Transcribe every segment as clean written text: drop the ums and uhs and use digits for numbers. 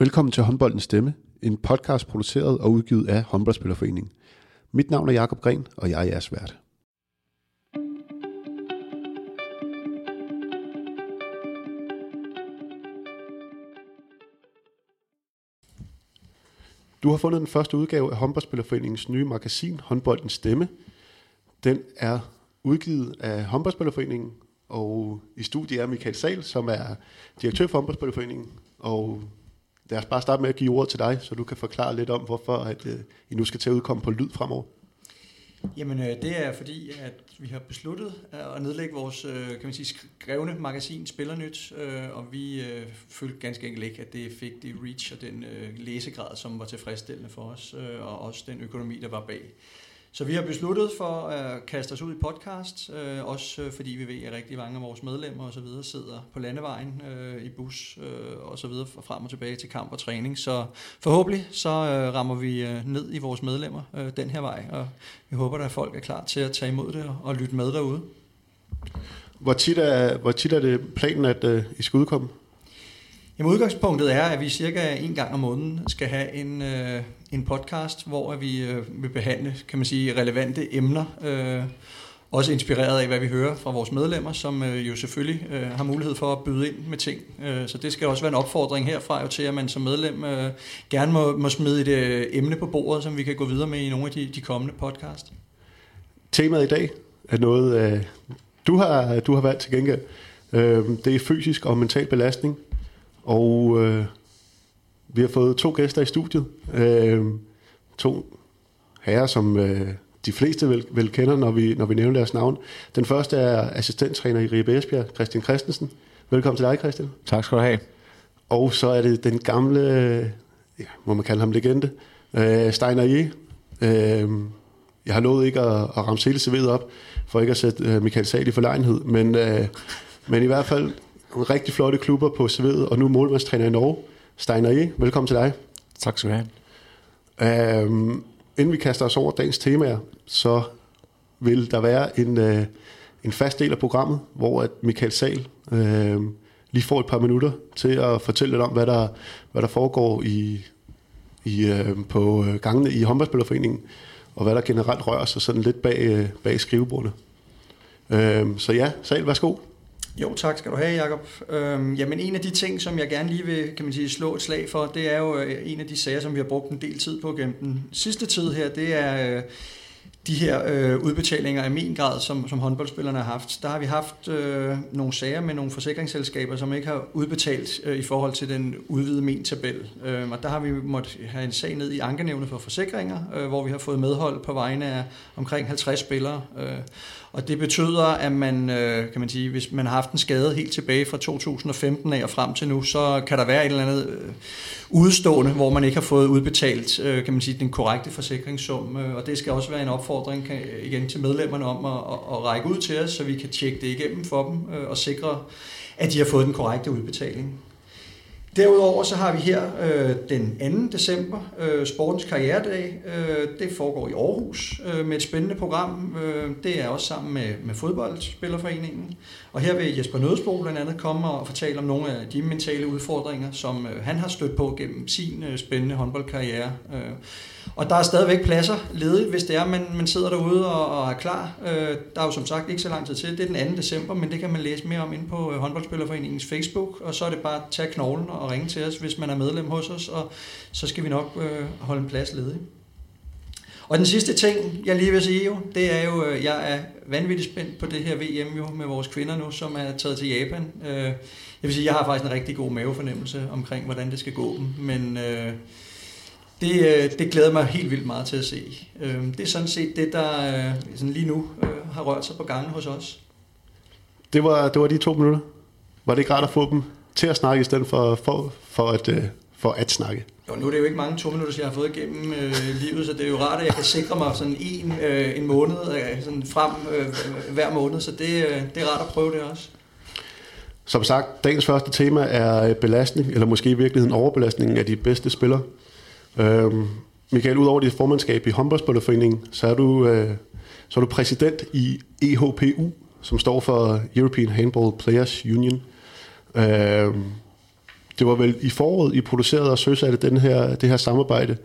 Velkommen til Håndboldens Stemme, en podcast produceret og udgivet af Håndboldspillerforeningen. Mit navn er Jacob Gren, og jeg er jeres vært. Du har fundet den første udgave af Håndboldspillerforeningens nye magasin, Håndboldens Stemme. Den er udgivet af Håndboldspillerforeningen, og i studiet er Michael Sahl, som er direktør for Håndboldspillerforeningen, og lad os bare starte med at give ordet til dig, så du kan forklare lidt om, hvorfor at I nu skal til at udkomme på lyd fremover. Jamen det er fordi, at vi har besluttet at nedlægge vores skrevne magasin Spillernyt, og vi følte ganske enkelt ikke, at det fik det reach og den læsegrad, som var tilfredsstillende for os, og også den økonomi, der var bag. Så vi har besluttet for at kaste os ud i podcast, også fordi vi ved, at rigtig mange af vores medlemmer og så videre sidder på landevejen i bus og så videre frem og tilbage til kamp og træning. Så forhåbentlig så rammer vi ned i vores medlemmer den her vej, og vi håber, at folk er klar til at tage imod det og lytte med derude. Hvor tit er det planen, at I skal udkomme? Jamen, udgangspunktet er, at vi cirka en gang om måneden skal have en podcast, hvor vi vil behandle, kan man sige, relevante emner, også inspireret af, hvad vi hører fra vores medlemmer, som jo selvfølgelig har mulighed for at byde ind med ting. Så det skal også være en opfordring herfra jo til, at man som medlem gerne må smide et emne på bordet, som vi kan gå videre med i nogle af de kommende podcast. Temaet i dag er noget, du har valgt til gengæld. Det er fysisk og mental belastning. Og vi har fået to gæster i studiet. To herrer, som de fleste vel kender, når vi nævner deres navn. Den første er assistenttræner i Ribe-Esbjerg, Kristian Kristensen. Velkommen til dig, Kristian. Tak skal du have. Og så er det den gamle, må man kalde ham legende, Steinar Ege. Jeg har lovet ikke at ramse hele CV'et op, for ikke at sætte Michael Sahl i forlegenhed, men i hvert fald rigtig flotte klubber på CV'et, og nu målmandstræner i Norge, Steinar Ege. Velkommen til dig. Tak skal du have. Inden vi kaster os over dagens temaer, så vil der være en fast del af programmet, hvor at Michael Sahl lige får et par minutter til at fortælle lidt om, hvad der foregår på gangene i Håndboldspillerforeningen, og hvad der generelt rører sig sådan lidt bag skrivebordene. Så ja, Sahl, værsgo. Jo, tak skal du have, Jacob. Jamen en af de ting, som jeg gerne lige vil, kan man sige, slå et slag for, det er jo en af de sager, som vi har brugt en del tid på gennem den sidste tid her, det er de her udbetalinger af mengrad, som håndboldspillerne har haft. Der har vi haft nogle sager med nogle forsikringsselskaber, som ikke har udbetalt i forhold til den udvidede mentabel. Og der har vi måttet have en sag ned i Ankenævnet for Forsikringer, hvor vi har fået medhold på vegne af omkring 50 spillere. Og det betyder, at man, kan man sige, hvis man har haft en skade helt tilbage fra 2015 af og frem til nu, så kan der være et eller andet udstående, hvor man ikke har fået udbetalt, kan man sige, den korrekte forsikringssum. Og det skal også være en opfordring igen til medlemmerne om at række ud til os, så vi kan tjekke det igennem for dem og sikre, at de har fået den korrekte udbetaling. Derudover så har vi her den 2. december Sportens Karrieredag. Det foregår i Aarhus med et spændende program. Det er også sammen med Fodboldspillerforeningen. Og her vil Jesper Nødesbo blandt andet komme og fortælle om nogle af de mentale udfordringer, som han har stødt på gennem sin spændende håndboldkarriere. Og der er stadigvæk pladser ledigt, hvis det er, man sidder derude og er klar. Der er jo som sagt ikke så lang tid til. Det er den 2. december, men det kan man læse mere om inde på Håndboldspillerforeningens Facebook. Og så er det bare at tage knoglen og ringe til os, hvis man er medlem hos os, og så skal vi nok holde en plads ledig. Og den sidste ting, jeg lige vil sige jo, det er jo, jeg er vanvittigt spændt på det her VM jo, med vores kvinder nu, som er taget til Japan. Jeg vil sige, jeg har faktisk en rigtig god mavefornemmelse omkring, hvordan det skal gå dem, men det glæder mig helt vildt meget til at se. Det er sådan set det, der sådan lige nu har rørt sig på gangen hos os. Det var de 2 minutter. Var det ikke rart at få dem til at snakke, i stedet for at snakke? Jo, nu er det jo ikke mange 2 minutter, jeg har fået igennem livet, så det er jo rart, at jeg kan sikre mig sådan en måned sådan frem hver måned, så det er rart at prøve det også. Som sagt, dagens første tema er belastning, eller måske i virkeligheden overbelastningen af de bedste spillere. Michael, udover dit formandskab i Håndboldspillerforeningen, så er du præsident i EHPU, som står for European Handball Players Union. det var vel i foråret, I producerede og søsatte det her samarbejde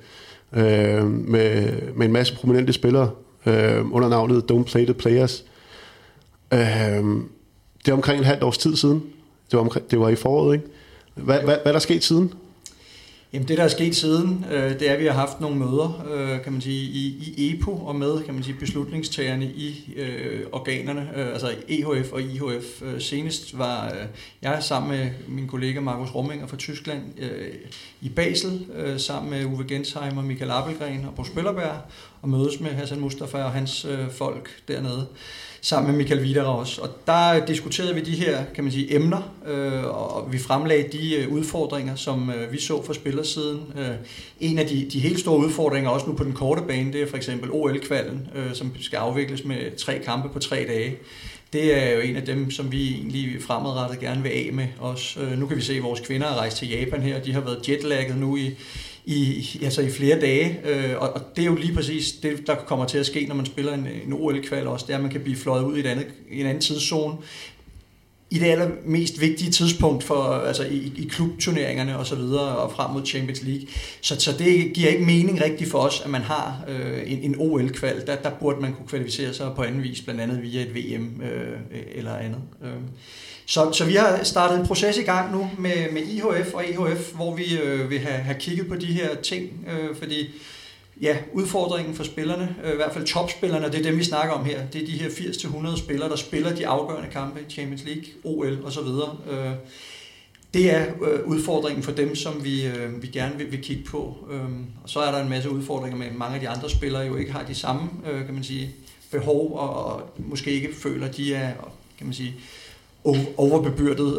med en masse prominente spillere under navnet Don't Play The Players. Det er omkring et halvt års tid siden. Det var i foråret, ikke? Hvad er der sket siden? Jamen det, der er sket siden, det er, at vi har haft nogle møder, kan man sige, i EPO og med, kan man sige, beslutningstagerne i organerne, altså EHF og IHF. Senest var jeg sammen med min kollega Markus Rumminger fra Tyskland i Basel, sammen med Uwe Gensheimer, Michael Appelgren og Bruce Spillerberg, og mødes med Hassan Mustafa og hans folk dernede, sammen med Michael Videre også. Og der diskuterede vi de her, kan man sige, emner, og vi fremlagde de udfordringer, som vi så fra spillersiden. En af de helt store udfordringer, også nu på den korte bane, det er for eksempel OL-kvalden, som skal afvikles med 3 kampe på 3 dage. Det er jo en af dem, som vi egentlig fremadrettet gerne vil af med også. Nu kan vi se, at vores kvinder er rejst til Japan her, og de har været jetlagget nu i flere dage, og det er jo lige præcis det, der kommer til at ske, når man spiller en OL-kval også, det er, at man kan blive fløjet ud i en anden tidszone, i det allermest vigtige tidspunkt for, altså i klubturneringerne og så videre, og frem mod Champions League. Så det giver ikke mening rigtigt for os, at man har en OL-kval. Der burde man kunne kvalificere sig på anden vis, blandt andet via et VM eller andet. Så vi har startet en proces i gang nu med IHF og EHF, hvor vi vil have kigget på de her ting, fordi ja, udfordringen for spillerne, i hvert fald topspillerne, det er dem, vi snakker om her, det er de her 80-100 spillere, der spiller de afgørende kampe i Champions League, OL osv. Det er udfordringen for dem, som vi gerne vil kigge på. Og så er der en masse udfordringer med, mange af de andre spillere jo ikke har de samme, kan man sige, behov, og måske ikke føler, de er, kan man sige, overbebyrdet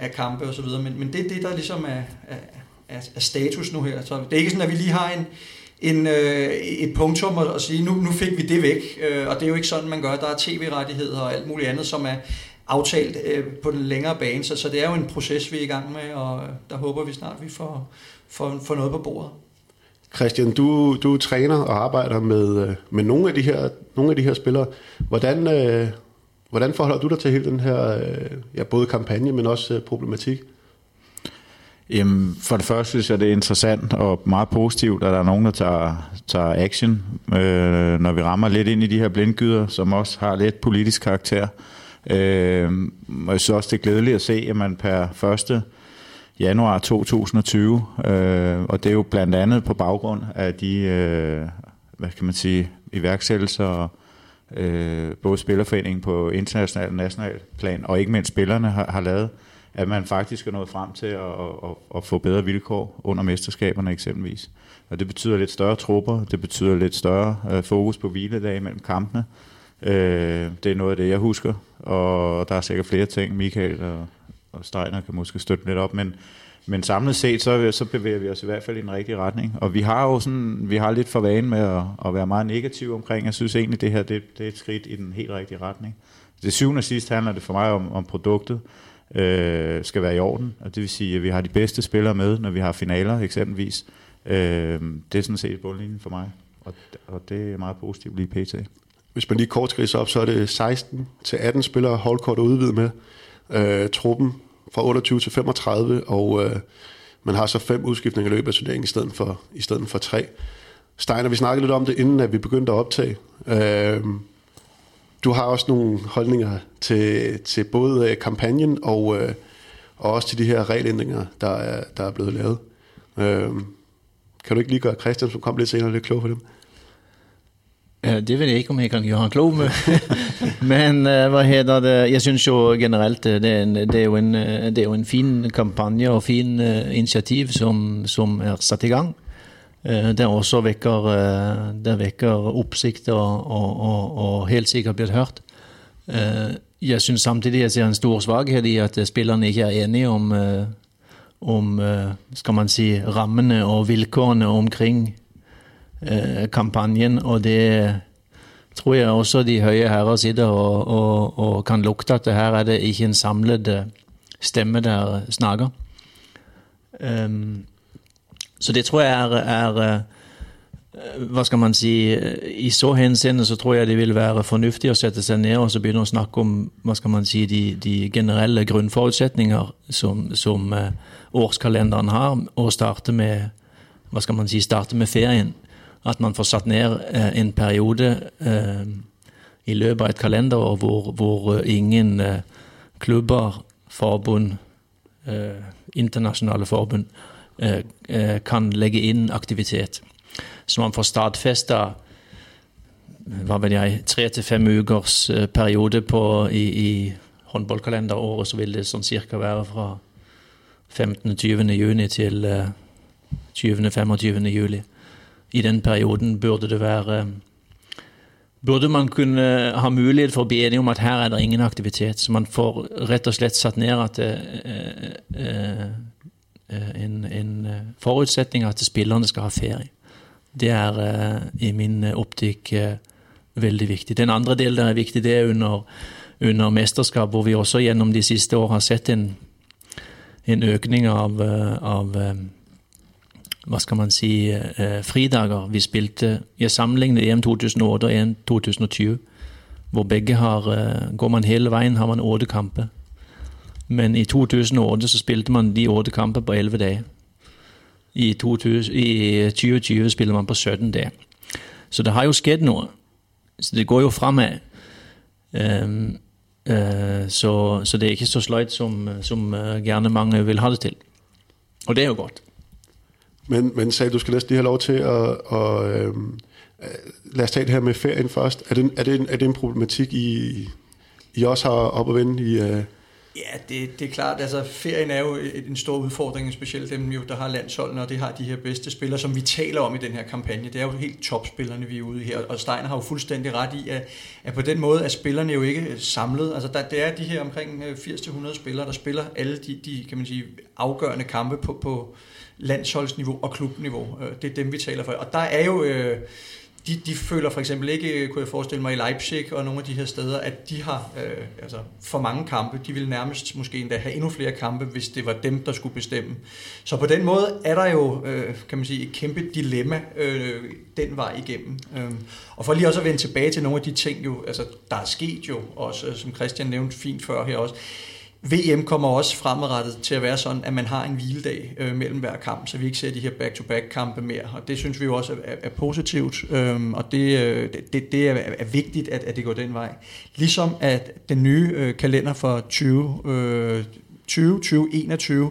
af kampe og så videre, men det er det, der ligesom er status nu her. Så det er ikke sådan, at vi lige har et punktum at sige, nu fik vi det væk, og det er jo ikke sådan, man gør. Der er tv-rettigheder og alt muligt andet, som er aftalt på den længere bane, så det er jo en proces, vi er i gang med, og der håber vi snart, vi får noget på bordet. Kristian, du træner og arbejder med nogle af de her spillere. Hvordan forholder du dig til hele den her både kampagne, men også problematik? Jamen, for det første synes jeg, det er interessant og meget positivt, at der er nogen, der tager action, når vi rammer lidt ind i de her blindgyder, som også har lidt politisk karakter. Og jeg synes også, det er glædeligt at se, at man per 1. januar 2020, og det er jo blandt andet på baggrund af de iværksættelser og både spillerforeningen på international og national plan, og ikke mindst spillerne har lavet, at man faktisk er nået frem til at få bedre vilkår under mesterskaberne eksempelvis. Og det betyder lidt større trupper, det betyder lidt større fokus på hviledage mellem kampene. Det er noget af det, jeg husker, og der er sikkert flere ting. Michael og Steinar kan måske støtte lidt op, men samlet set, så bevæger vi os i hvert fald i den rigtige retning. Og vi har jo vi har lidt for vane med at være meget negative omkring. Jeg synes egentlig, det her det er et skridt i den helt rigtige retning. Det 7. og sidst handler det for mig om produktet skal være i orden. Og det vil sige, at vi har de bedste spillere med, når vi har finaler eksempelvis. Det er sådan set bundlinjen for mig. Og det er meget positivt lige pt. Hvis man lige kort skridser op, så er det 16-18 spillere holdkort og udvide med truppen. Fra 28 til 35, og man har så 5 udskiftninger i løbet af turneringen i stedet for 3. Steinar, vi snakkede lidt om det, inden at vi begyndte at optage. Du har også nogle holdninger til både kampagnen og også til de her regelændringer, der er blevet lavet. Kan du ikke lige gøre Kristian, som kom lidt senere, lidt klog for dem? Ja, det vil jeg ikke, om jeg kan gøre en klog med. Men jeg synes jo generelt, det er jo en fin kampagne og fin initiativ, som er sat i gang. Det også vækker opsigt og helt sikkert bliver hørt. Jeg synes samtidig, jeg ser en stor svaghed i, at spillerne ikke er enige om skal man sige, rammene og vilkårene omkring kampanjen, og det tror jeg også de høje herrer sitter og kan lugte, at det her er det ikke en samlet stemme, der snakker. Så det tror jeg er hvad skal man sige, i så henseende, så tror jeg, det vil være fornuftigt at sætte sig ned og så begynde at snakke om, hvad skal man sige, de generelle grundforudsætninger, som årskalenderen har, og starte med, hvad skal man sige, starte med ferien. At man får sat ned en periode i løbet af et kalenderår, hvor ingen klubber, forbund, internationale forbund, kan lægge ind aktivitet. Så man får stadfæstet, hvad ved jeg, 3-5 ugers periode på i håndboldkalenderåret, så vil det sådan cirka være fra 15. 20. juni til 20. 25. juli. I den perioden burde man kunne have mulighed for at blive enige om, at her er der ingen aktivitet, så man får ret og slet sat ned at en forudsætning at spillerne skal have ferie. Det er i min optik veldig vigtigt. Den andre del, der er vigtig, det er under mesterskab, hvor vi også gennem de sidste år har set en økning af hvad skal man sige, fridager. Vi spilte, jeg sammenlignede EM 2008 og EM 2020, hvor begge går man hele vejen, har man 8 kampe. Men i 2008 så spilte man de 8 kampe på 11 dage. I 2020 spiller man på 17 dage. Så det har jo sket noget. Så det går jo fremad. Så det er ikke så sløjt, som gerne mange vil have det til. Og det er jo godt. Men sagde, du skal næsten lige have lov til at lad os tage det her med ferien først. Er det en problematik, I også har op at vende i... Ja, det er klart. Altså, ferien er jo en stor udfordring, specielt dem, der har landsholdene, og det har de her bedste spillere, som vi taler om i den her kampagne. Det er jo helt topspillerne, vi er ude i her, og Steinar har jo fuldstændig ret i, at på den måde er spillerne jo ikke samlet. Altså, der er de her omkring 80-100 spillere, der spiller alle de kan man sige, afgørende kampe på landsholdsniveau og klubniveau. Det er dem, vi taler for. Og der er jo... De føler for eksempel ikke, kunne jeg forestille mig, i Leipzig og nogle af de her steder, at de har altså for mange kampe. De ville nærmest måske endda have endnu flere kampe, hvis det var dem, der skulle bestemme. Så på den måde er der jo, kan man sige, et kæmpe dilemma den vej igennem. Og for lige også at vende tilbage til nogle af de ting, jo, altså, der er sket jo også, som Kristian nævnte fint før her også, VM kommer også fremadrettet til at være sådan, at man har en hviledag mellem hver kamp, så vi ikke ser de her back-to-back-kampe mere. Og det synes vi jo også er positivt, og det er vigtigt, at det går den vej. Ligesom at den nye kalender for 2021,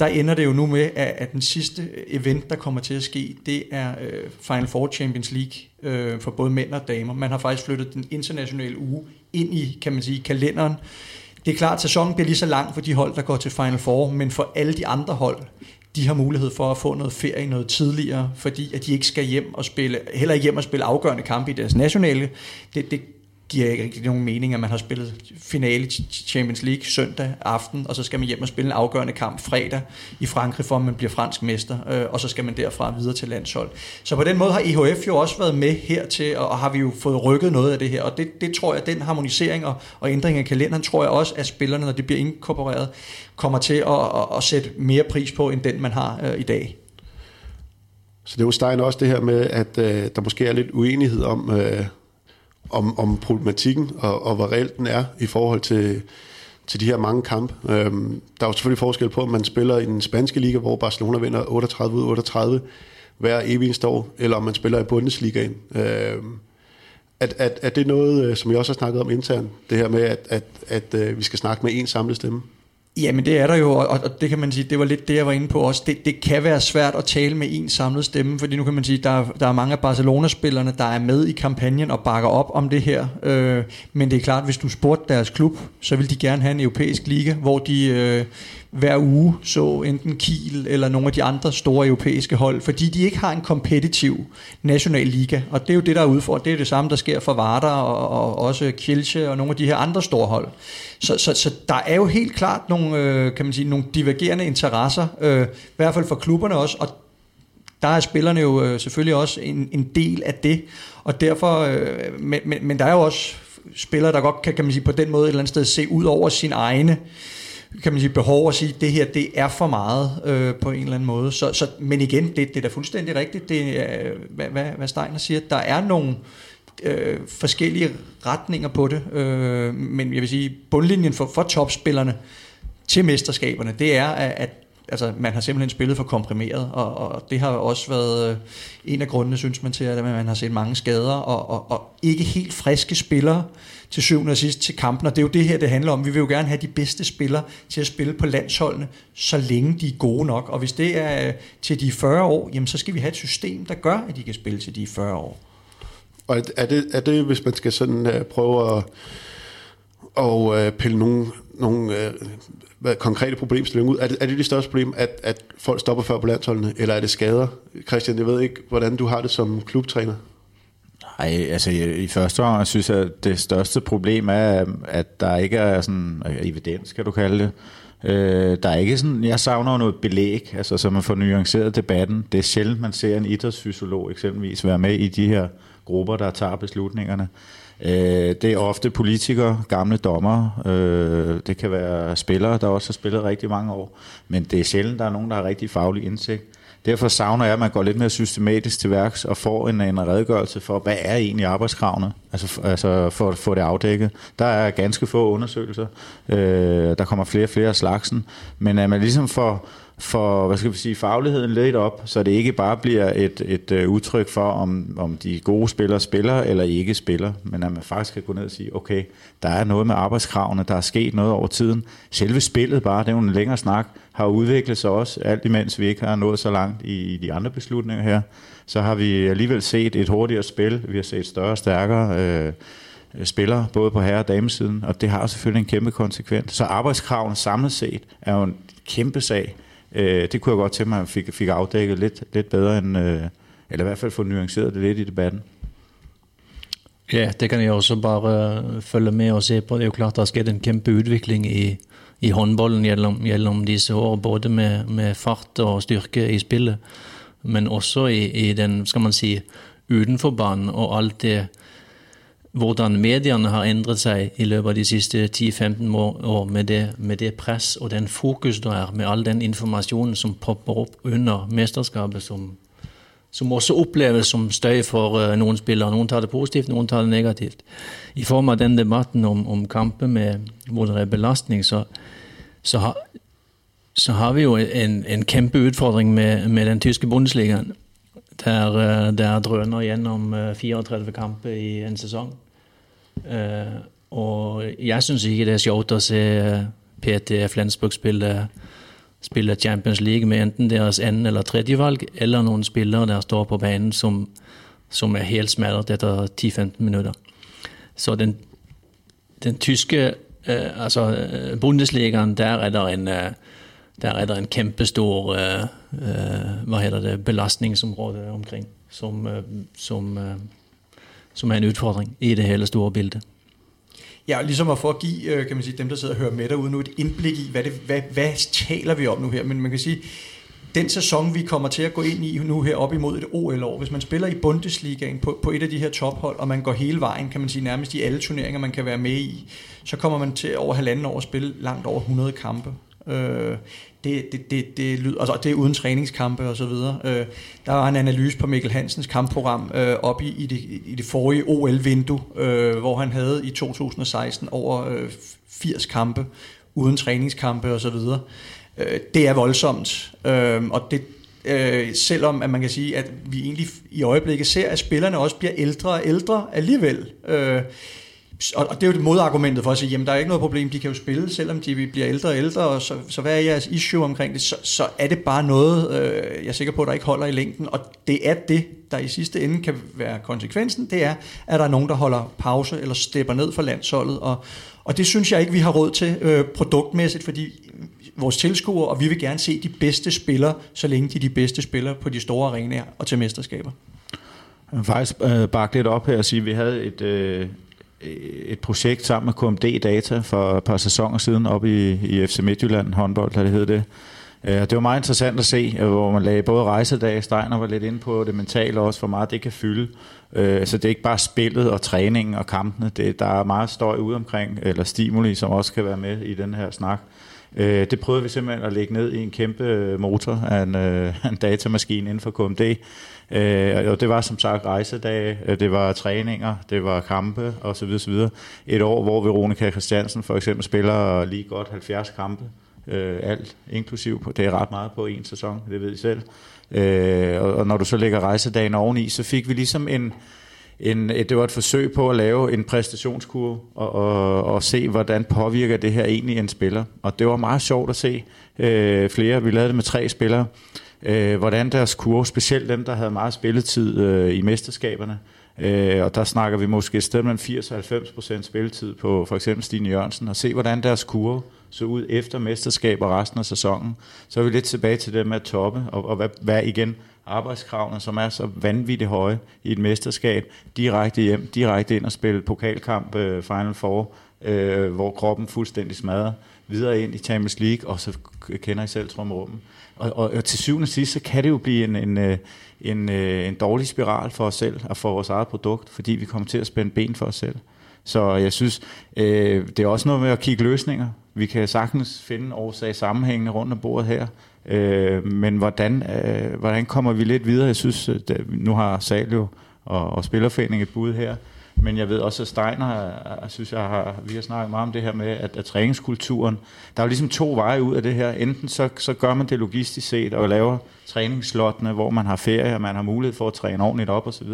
der ender det jo nu med, at den sidste event, der kommer til at ske, det er Final Four Champions League for både mænd og damer. Man har faktisk flyttet den internationale uge ind i, kan man sige, kalenderen. Det er klart, at sæsonen bliver lige så lang for de hold, der går til Final Four, men for alle de andre hold, de har mulighed for at få noget ferie noget tidligere, fordi at de ikke skal hjem og spille afgørende kampe i deres nationale. Det giver ikke rigtig nogen mening, at man har spillet finale Champions League søndag aften, og så skal man hjem og spille en afgørende kamp fredag i Frankrig, for at man bliver fransk mester, og så skal man derfra videre til landshold. Så på den måde har EHF jo også været med hertil, og har vi jo fået rykket noget af det her, og det tror jeg, den harmonisering og ændring af kalenderen, tror jeg også, at spillerne, når det bliver inkorporeret, kommer til at sætte mere pris på, end den man har i dag. Så det er jo Stein også det her med, at der måske er lidt uenighed om... Om problematikken og hvor reelt den er i forhold til de her mange kampe. Der er jo selvfølgelig forskel på, om man spiller i den spanske liga, hvor Barcelona vinder 38-38 hver evig eneste år, eller om man spiller i Bundesligaen. Er det noget, som jeg også har snakket om internt, det her med, at vi skal snakke med én samlet stemme? Jamen det er der jo, og det kan man sige, det var lidt det, jeg var inde på også. Det kan være svært at tale med en samlet stemme, fordi nu kan man sige, der er mange af Barcelona-spillerne, der er med i kampagnen og bakker op om det her. Men det er klart, hvis du spurgte deres klub, så vil de gerne have en europæisk liga, hvor de hver uge så enten Kiel eller nogle af de andre store europæiske hold, fordi de ikke har en kompetitiv national liga. Og det er jo det, der er udfordret. Det er det samme, der sker for Vardar og også Kielce og nogle af de her andre store hold. Så der er jo helt klart nogle, kan man sige, nogle divergerende interesser, i hvert fald for klubberne også, og der er spillerne jo selvfølgelig også en del af det, og derfor, men der er jo også spillere, der godt kan man sige, på den måde et eller andet sted se ud over sin egne kan man sige, behov at sige, at det her, det er for meget på en eller anden måde. Så, men igen, det er da fuldstændig rigtigt, det er, hvad Steinar siger. Der er nogle forskellige retninger på det, men jeg vil sige, bundlinjen for topspillerne til mesterskaberne, det er, at altså, man har simpelthen spillet for komprimeret, og det har også været en af grundene, synes man, til, at man har set mange skader, og ikke helt friske spillere til syvende og sidst til kampen, og det er jo det her, det handler om. Vi vil jo gerne have de bedste spillere til at spille på landsholdene, så længe de er gode nok, og hvis det er til de 40 år, jamen, så skal vi have et system, der gør, at de kan spille til de 40 år. Og er det hvis man skal sådan prøve at pille nogle konkrete problemstillinger ud, er det største problem, at folk stopper før på landsholdene, eller er det skader? Kristian, jeg ved ikke, hvordan du har det som klubtræner. Nej, altså i første omgang synes jeg, at det største problem er, at der ikke er sådan evidens, kan du kalde det. Der er ikke sådan, jeg savner noget belæg, altså så man får nuanceret debatten. Det er sjældent, man ser en idrætsfysiolog eksempelvis være med i de her grupper, der tager beslutningerne. Det er ofte politikere, gamle dommere, det kan være spillere, der også har spillet rigtig mange år, men det er sjældent, der er nogen, der har rigtig faglig indsigt. Derfor savner jeg, at man går lidt mere systematisk til værks og får en redegørelse for, hvad er egentlig arbejdskravene, altså for at få det afdækket. Der er ganske få undersøgelser, der kommer flere og flere af slagsen, men at man ligesom får hvad skal vi sige, fagligheden lidt op, så det ikke bare bliver et udtryk for, om de gode spillere spiller eller ikke spiller, men at man faktisk kan gå ned og sige, okay, der er noget med arbejdskravene, der er sket noget over tiden. Selve spillet bare, det er jo en længere snak, har udviklet sig også, alt imens vi ikke har nået så langt i de andre beslutninger her. Så har vi alligevel set et hurtigere spil, vi har set større og stærkere spillere, både på herre- og damesiden, og det har selvfølgelig en kæmpe konsekvens. Så arbejdskravene samlet set er jo en kæmpe sag. Det kunne jeg godt tænke mig, at man fik afdækket lidt bedre, end, eller i hvert fald få nuanceret det lidt i debatten. Ja, det kan jeg også bare følge med og se på. Det er jo klart, der er sket en kæmpe udvikling i håndbolden gjennom disse år, både med fart og styrke i spillet, men også i den, skal man si, udenfor banen og alt det, hvordan medierne har ændret sig i løbet af de sidste 10-15 år med det press og den fokus, der er med al den information, som popper op under mesterskabet, som også opleves som støj for nogle spillere. Nogle tager det positivt, nogle tager det negativt. I form af den debatten om kampe med, hvor der er belastning, så har vi jo en kæmpe udfordring med den tyske Bundesliga, der drøner gjennom 34 kampe i en sæson. Og jeg synes ikke, det er sjovt at se PT Flensburg spille Champions League med enten deres anden eller tredje valg, eller nogle spillere, der står på banen, som er helt smadret efter 10-15 minutter. Så den tyske, altså Bundesligaen, der er der en kæmpestor belastningsområde omkring, som er en udfordring i det hele store billede. Ja, ligesom at få at give, kan man sige, dem, der sidder og hører med derude nu, et indblik i, hvad taler vi om nu her? Men man kan sige, den sæson, vi kommer til at gå ind i nu her op imod et OL-år, hvis man spiller i Bundesligaen på et af de her tophold, og man går hele vejen, kan man sige, nærmest i alle turneringer, man kan være med i, så kommer man til over halvanden år at spille langt over 100 kampe. Det lyder, altså det er uden træningskampe og så videre. Der var en analyse på Mikkel Hansens kampprogram op i det forrige OL-vindue, hvor han havde i 2016 over 80 kampe uden træningskampe og så videre. Det er voldsomt, og det selvom at man kan sige, at vi egentlig i øjeblikket ser, at spillerne også bliver ældre og ældre alligevel. Og det er jo det modargumentet for at sige, jamen der er ikke noget problem, de kan jo spille, selvom de bliver ældre og ældre, og så hvad er jeres issue omkring det, så er det bare noget, jeg er sikker på, der ikke holder i længden, og det er det, der i sidste ende kan være konsekvensen, det er, at der er nogen, der holder pause eller stepper ned for landsholdet, og det synes jeg ikke, vi har råd til produktmæssigt, fordi vores tilskuere, og vi vil gerne se de bedste spillere, så længe de er de bedste spillere på de store arenaer og til mesterskaber. Jeg vil faktisk bakke lidt op her og sige, at vi havde et projekt sammen med KMD Data for et par sæsoner siden op i FC Midtjylland, håndbold, hvad det hed det. Det var meget interessant at se, hvor man lagde både rejsedage, Steinar var lidt inde på det mentale også, hvor meget det kan fylde. Så det er ikke bare spillet og træningen og kampene, der er meget støj ude omkring, eller stimuli, som også kan være med i den her snak. Det prøvede vi simpelthen at lægge ned i en kæmpe motor af en datamaskine inden for KMD. Og det var som sagt rejsedage, det var træninger, det var kampe osv. osv. Et år, hvor Veronica Christiansen for eksempel spiller lige godt 70 kampe, alt inklusiv. Det er ret meget på en sæson, det ved I selv. Og når du så lægger rejsedagen oveni, så fik vi ligesom det var et forsøg på at lave en præstationskurve og se, hvordan påvirker det her egentlig en spiller. Og det var meget sjovt at se flere. Vi lavede det med 3 spillere. Hvordan deres kurve, specielt dem, der havde meget spilletid i mesterskaberne. Og der snakker vi måske et sted mellem 80-90% spilletid på for eksempel Stine Jørgensen. Og se, hvordan deres kurve så ud efter mesterskab og resten af sæsonen. Så er vi lidt tilbage til det med at toppe, og hvad igen arbejdskravene, som er så vanvittigt høje i et mesterskab, direkte hjem, direkte ind og spille pokalkamp Final Four, hvor kroppen fuldstændig smadrer, videre ind i Champions League, og så kender I selv trumrummet. Og til syvende og sidst, så kan det jo blive en dårlig spiral for os selv, og for vores eget produkt, fordi vi kommer til at spænde ben for os selv. Så jeg synes, det er også noget med at kigge løsninger. Vi kan sagtens finde årsag sammenhængende rundt om bordet her, men hvordan kommer vi lidt videre? Jeg synes, nu har Salio og Spillerforeningen et bud her, men jeg ved også, at Steinar, vi har snakket meget om det her med, at træningskulturen, der er jo ligesom 2 veje ud af det her. Enten så gør man det logistisk set og laver træningsslottene, hvor man har ferie, og man har mulighed for at træne ordentligt op osv.,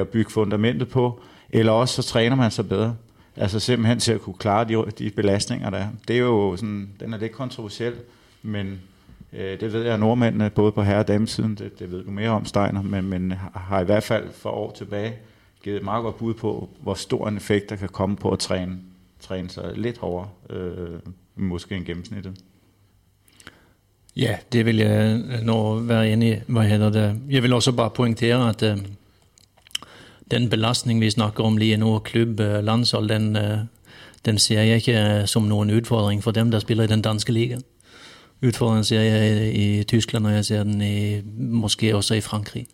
og bygge fundamentet på, eller også så træner man sig bedre. Altså simpelthen til at kunne klare de belastninger, der er. Det er jo sådan, den er lidt kontroversiel, men det ved jeg, nordmændene, både på herre- og damesiden, det ved du mere om, Steinar, men har i hvert fald for år tilbage givet meget godt bud på, hvor stor en effekt der kan komme på at træne sig lidt hårdere, måske end gennemsnittet. Ja, det vil jeg nå være enig i. Jeg vil også bare pointere, at den belastning vi snakker om lige nu, klubb, landshold, den ser jeg ikke som nogen udfordring for dem, der spiller i den danske liga. Udfordringen ser jeg i Tyskland, og jeg ser den måske også i Frankrig.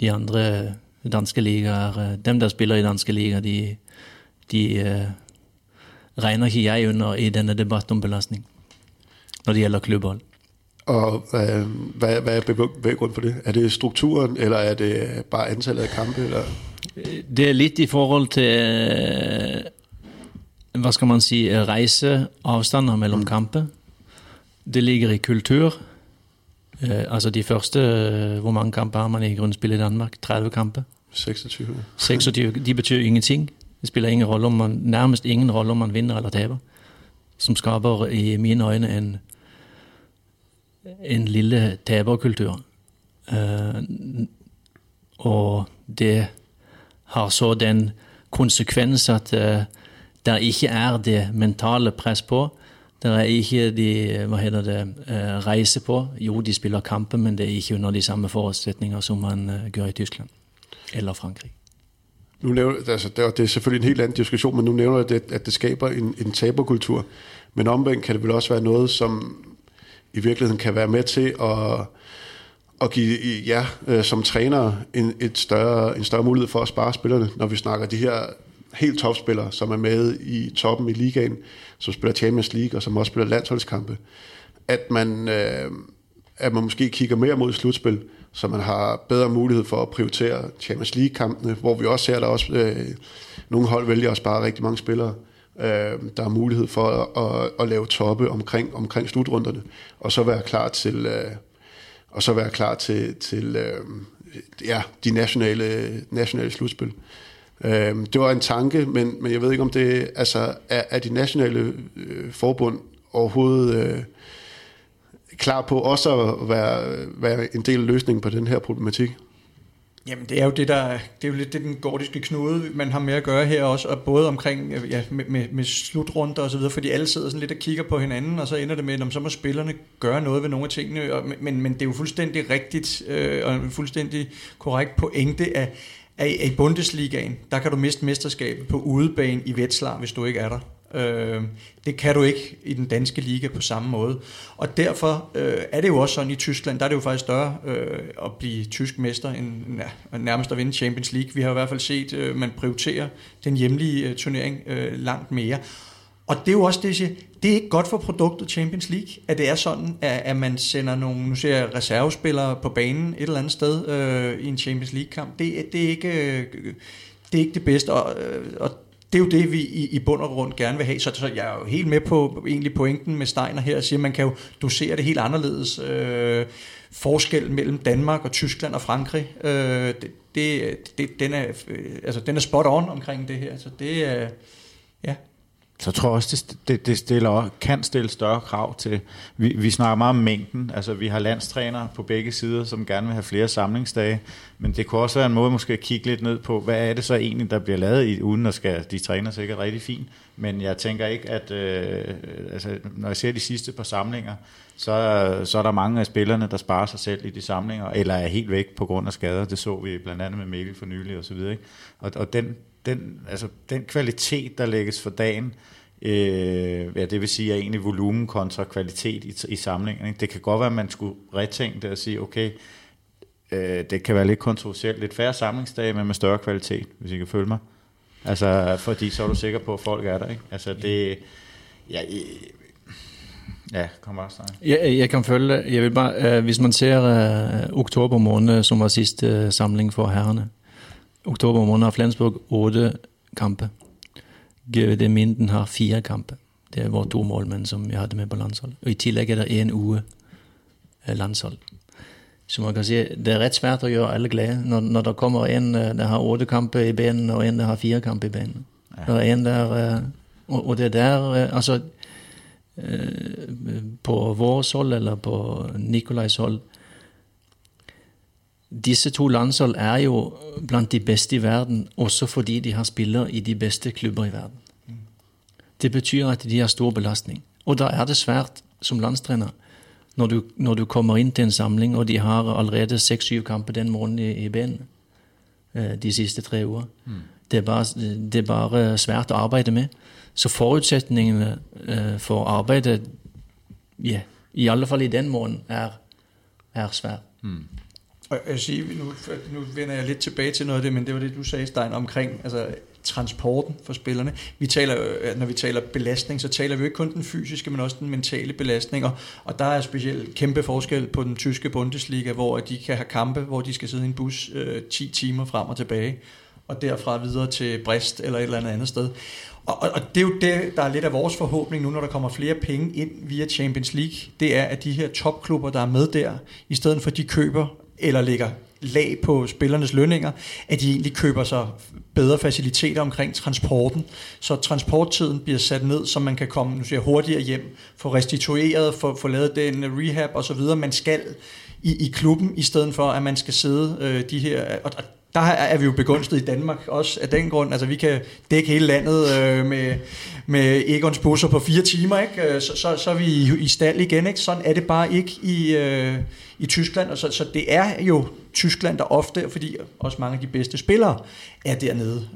De andre danske ligaer, dem der spiller i danske ligaer, de regner ikke jeg under i denne debat om belastning, når det gælder klubhold. Og hvad er bevæggrunden for det? Er det strukturen, eller er det bare antallet af kampe? Eller? Det er lidt i forhold til, hvad skal man sige, rejseafstander mellem kampe. Det ligger i kultur. Altså de første, hvor mange kampe har man i grundspil i Danmark? 30 kampe. 26. 26, de betyder ingenting. Det spiller ingen rolle, nærmest ingen rolle, om man vinder eller taber. Som skaber i mine øjne en lille taberkultur. Og det har så den konsekvens, at der ikke er det mentale pres på. Der er ikke de, rejse på. Jo, de spiller kampe, men det er ikke under de samme forudsætninger, som man gør i Tyskland eller Frankrig. Nu nævner, altså, det er selvfølgelig en helt anden diskussion, men nu nævner jeg, at det skaber en taberkultur. Men omvendt kan det vel også være noget, som i virkeligheden kan være med til at give jer som træner en større mulighed for at spare spillerne, når vi snakker de her helt topspillere, som er med i toppen i ligaen, som spiller Champions League og som også spiller landsholdskampe, at man måske kigger mere mod slutspil, så man har bedre mulighed for at prioritere Champions League-kampene, hvor vi også ser, at der også nogle hold vælger at spare rigtig mange spillere. Der er mulighed for at lave toppe omkring slutrunderne, og så være klar til de nationale slutspil. Det var en tanke, men jeg ved ikke om det altså er de nationale forbund overhovedet klar på også at være en del af løsningen på den her problematik. Jamen det er jo det er jo lidt det, den gordiske knude, man har med at gøre her også, og både omkring med slutrunder og så videre, fordi alle sidder sådan lidt og kigger på hinanden, og så ender det med, at så må spillerne gøre noget ved nogle af tingene, men det er jo fuldstændig rigtigt og fuldstændig korrekt pointe af Bundesligaen. Der kan du miste mesterskabet på udebane i Wetzlar, hvis du ikke er der. Det kan du ikke i den danske liga på samme måde, og derfor er det jo også sådan i Tyskland, der er det jo faktisk større at blive tysk mester end nærmest at vinde Champions League. Vi har i hvert fald set, man prioriterer den hjemlige turnering langt mere, og det er jo også det, det er ikke godt for produktet Champions League, at det er sådan, at man sender nogle, nu ser jeg, reservespillere på banen et eller andet sted i en Champions League-kamp. Det er ikke det bedste, og det er jo det, vi i bund og grund gerne vil have. Så jeg er jo helt med på egentlig pointen med Steinar her, og siger, at man kan jo dosere det helt anderledes. Forskel mellem Danmark og Tyskland og Frankrig, den er spot on omkring det her. Så det er, ja. Så tror jeg også, det kan stille større krav til, vi snakker meget om mængden, altså vi har landstrænere på begge sider, som gerne vil have flere samlingsdage, men det kunne også være en måde måske at kigge lidt ned på, hvad er det så egentlig, der bliver lavet i, uden at de træner sikkert rigtig fint, men jeg tænker ikke, at når jeg ser de sidste par samlinger, så er der mange af spillerne, der sparer sig selv i de samlinger, eller er helt væk på grund af skader, det så vi blandt andet med Mikkel for nylig og så videre, ikke? Og den kvalitet, der lægges for dagen, det vil sige, at egentlig volumen kontra kvalitet i samlingerne. Det kan godt være, at man skulle retænke det og sige, okay, det kan være lidt kontroversielt, lidt færre samlingsdage, men med større kvalitet, hvis I kan følge mig. Altså, fordi så er du sikker på, at folk er der, ikke? Altså, det... Ja, kom bare, Steinar. Ja, jeg kan følge. Jeg vil bare, hvis man ser oktober måned, som var sidste samling for herrerne, oktober måned har Flensburg 8 kampe. GVD Minden har 4 kampe. Det var 2 målmænd, som jeg havde med på landshold. Og i tillæg er der en uge landshold. Så man kan sige, det er ret svært at gøre alle glade, når der kommer en, der har 8 kampe i banen, og en, der har 4 kampe i banen. Ja. Der er en, der... Og det der... Altså, på vores hold, eller på Nikolajs hold, disse 2 landshold er jo blandt de bedste i verden, også fordi de har spillere i de bedste klubber i verden. Det betyder, at de har stor belastning. Og der er det svært som landstræner, når du kommer ind til en samling, og de har allerede 6-7 kampe den morgen i banen de sidste 3 uger. Mm. Det er bare svært at arbejde med. Så forudsætningerne for arbejdet, ja, i hvert fald i den morgen, er svært. Mm. Og jeg siger, nu vender jeg lidt tilbage til noget af det, men det var det, du sagde, Steinar, omkring altså transporten for spillerne. Når vi taler belastning, så taler vi jo ikke kun den fysiske, men også den mentale belastning, og der er specielt kæmpe forskel på den tyske Bundesliga, hvor de kan have kampe, hvor de skal sidde i en bus 10 timer frem og tilbage, og derfra videre til Brest eller et eller andet sted. Og det er jo det, der er lidt af vores forhåbning nu, når der kommer flere penge ind via Champions League, det er, at de her topklubber, der er med der, i stedet for de køber eller lægger lag på spillernes lønninger, at de egentlig køber sig bedre faciliteter omkring transporten, så transporttiden bliver sat ned, så man kan komme hurtigere hjem, få restitueret, få lavet den rehab og så videre, man skal i klubben, i stedet for, at man skal sidde de her... Og der er vi jo begunstede i Danmark også af den grund, altså vi kan dække hele landet med Egons busser på 4 timer, ikke? Så er vi i stald igen, ikke? Sådan er det bare ikke i Tyskland, og så det er jo Tyskland, der ofte, fordi også mange af de bedste spillere er dernede.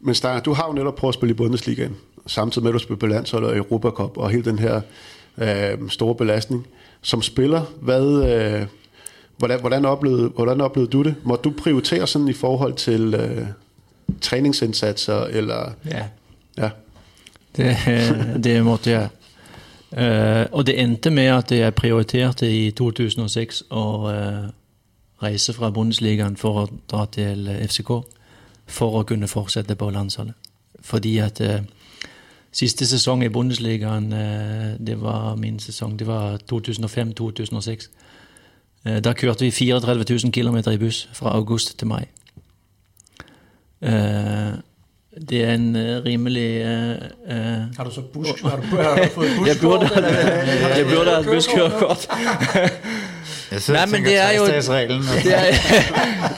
Men Steinar, du har jo netop prøvet at spille i Bundesligaen, samtidig med at du spiller på landshold og Europa Cup og hele den her store belastning. Som spiller, hvordan oplevede du det? Må du prioritere sådan i forhold til træningsindsatser? Eller? Ja. Det måtte jeg. Og det endte med, at jeg prioriterede i 2006 at rejse fra Bundesligaen for at dra til FCK, for at kunne fortsætte på landsholdet. Fordi at sidste sæson i Bundesligaen, det var min sæson, det var 2005-2006. Der kørte vi 34.000 kilometer i bus fra august til maj. Det er en rimelig... Har du så busk? Har du fået buskort? Jeg burde have et buskort. Nej, men det er jo...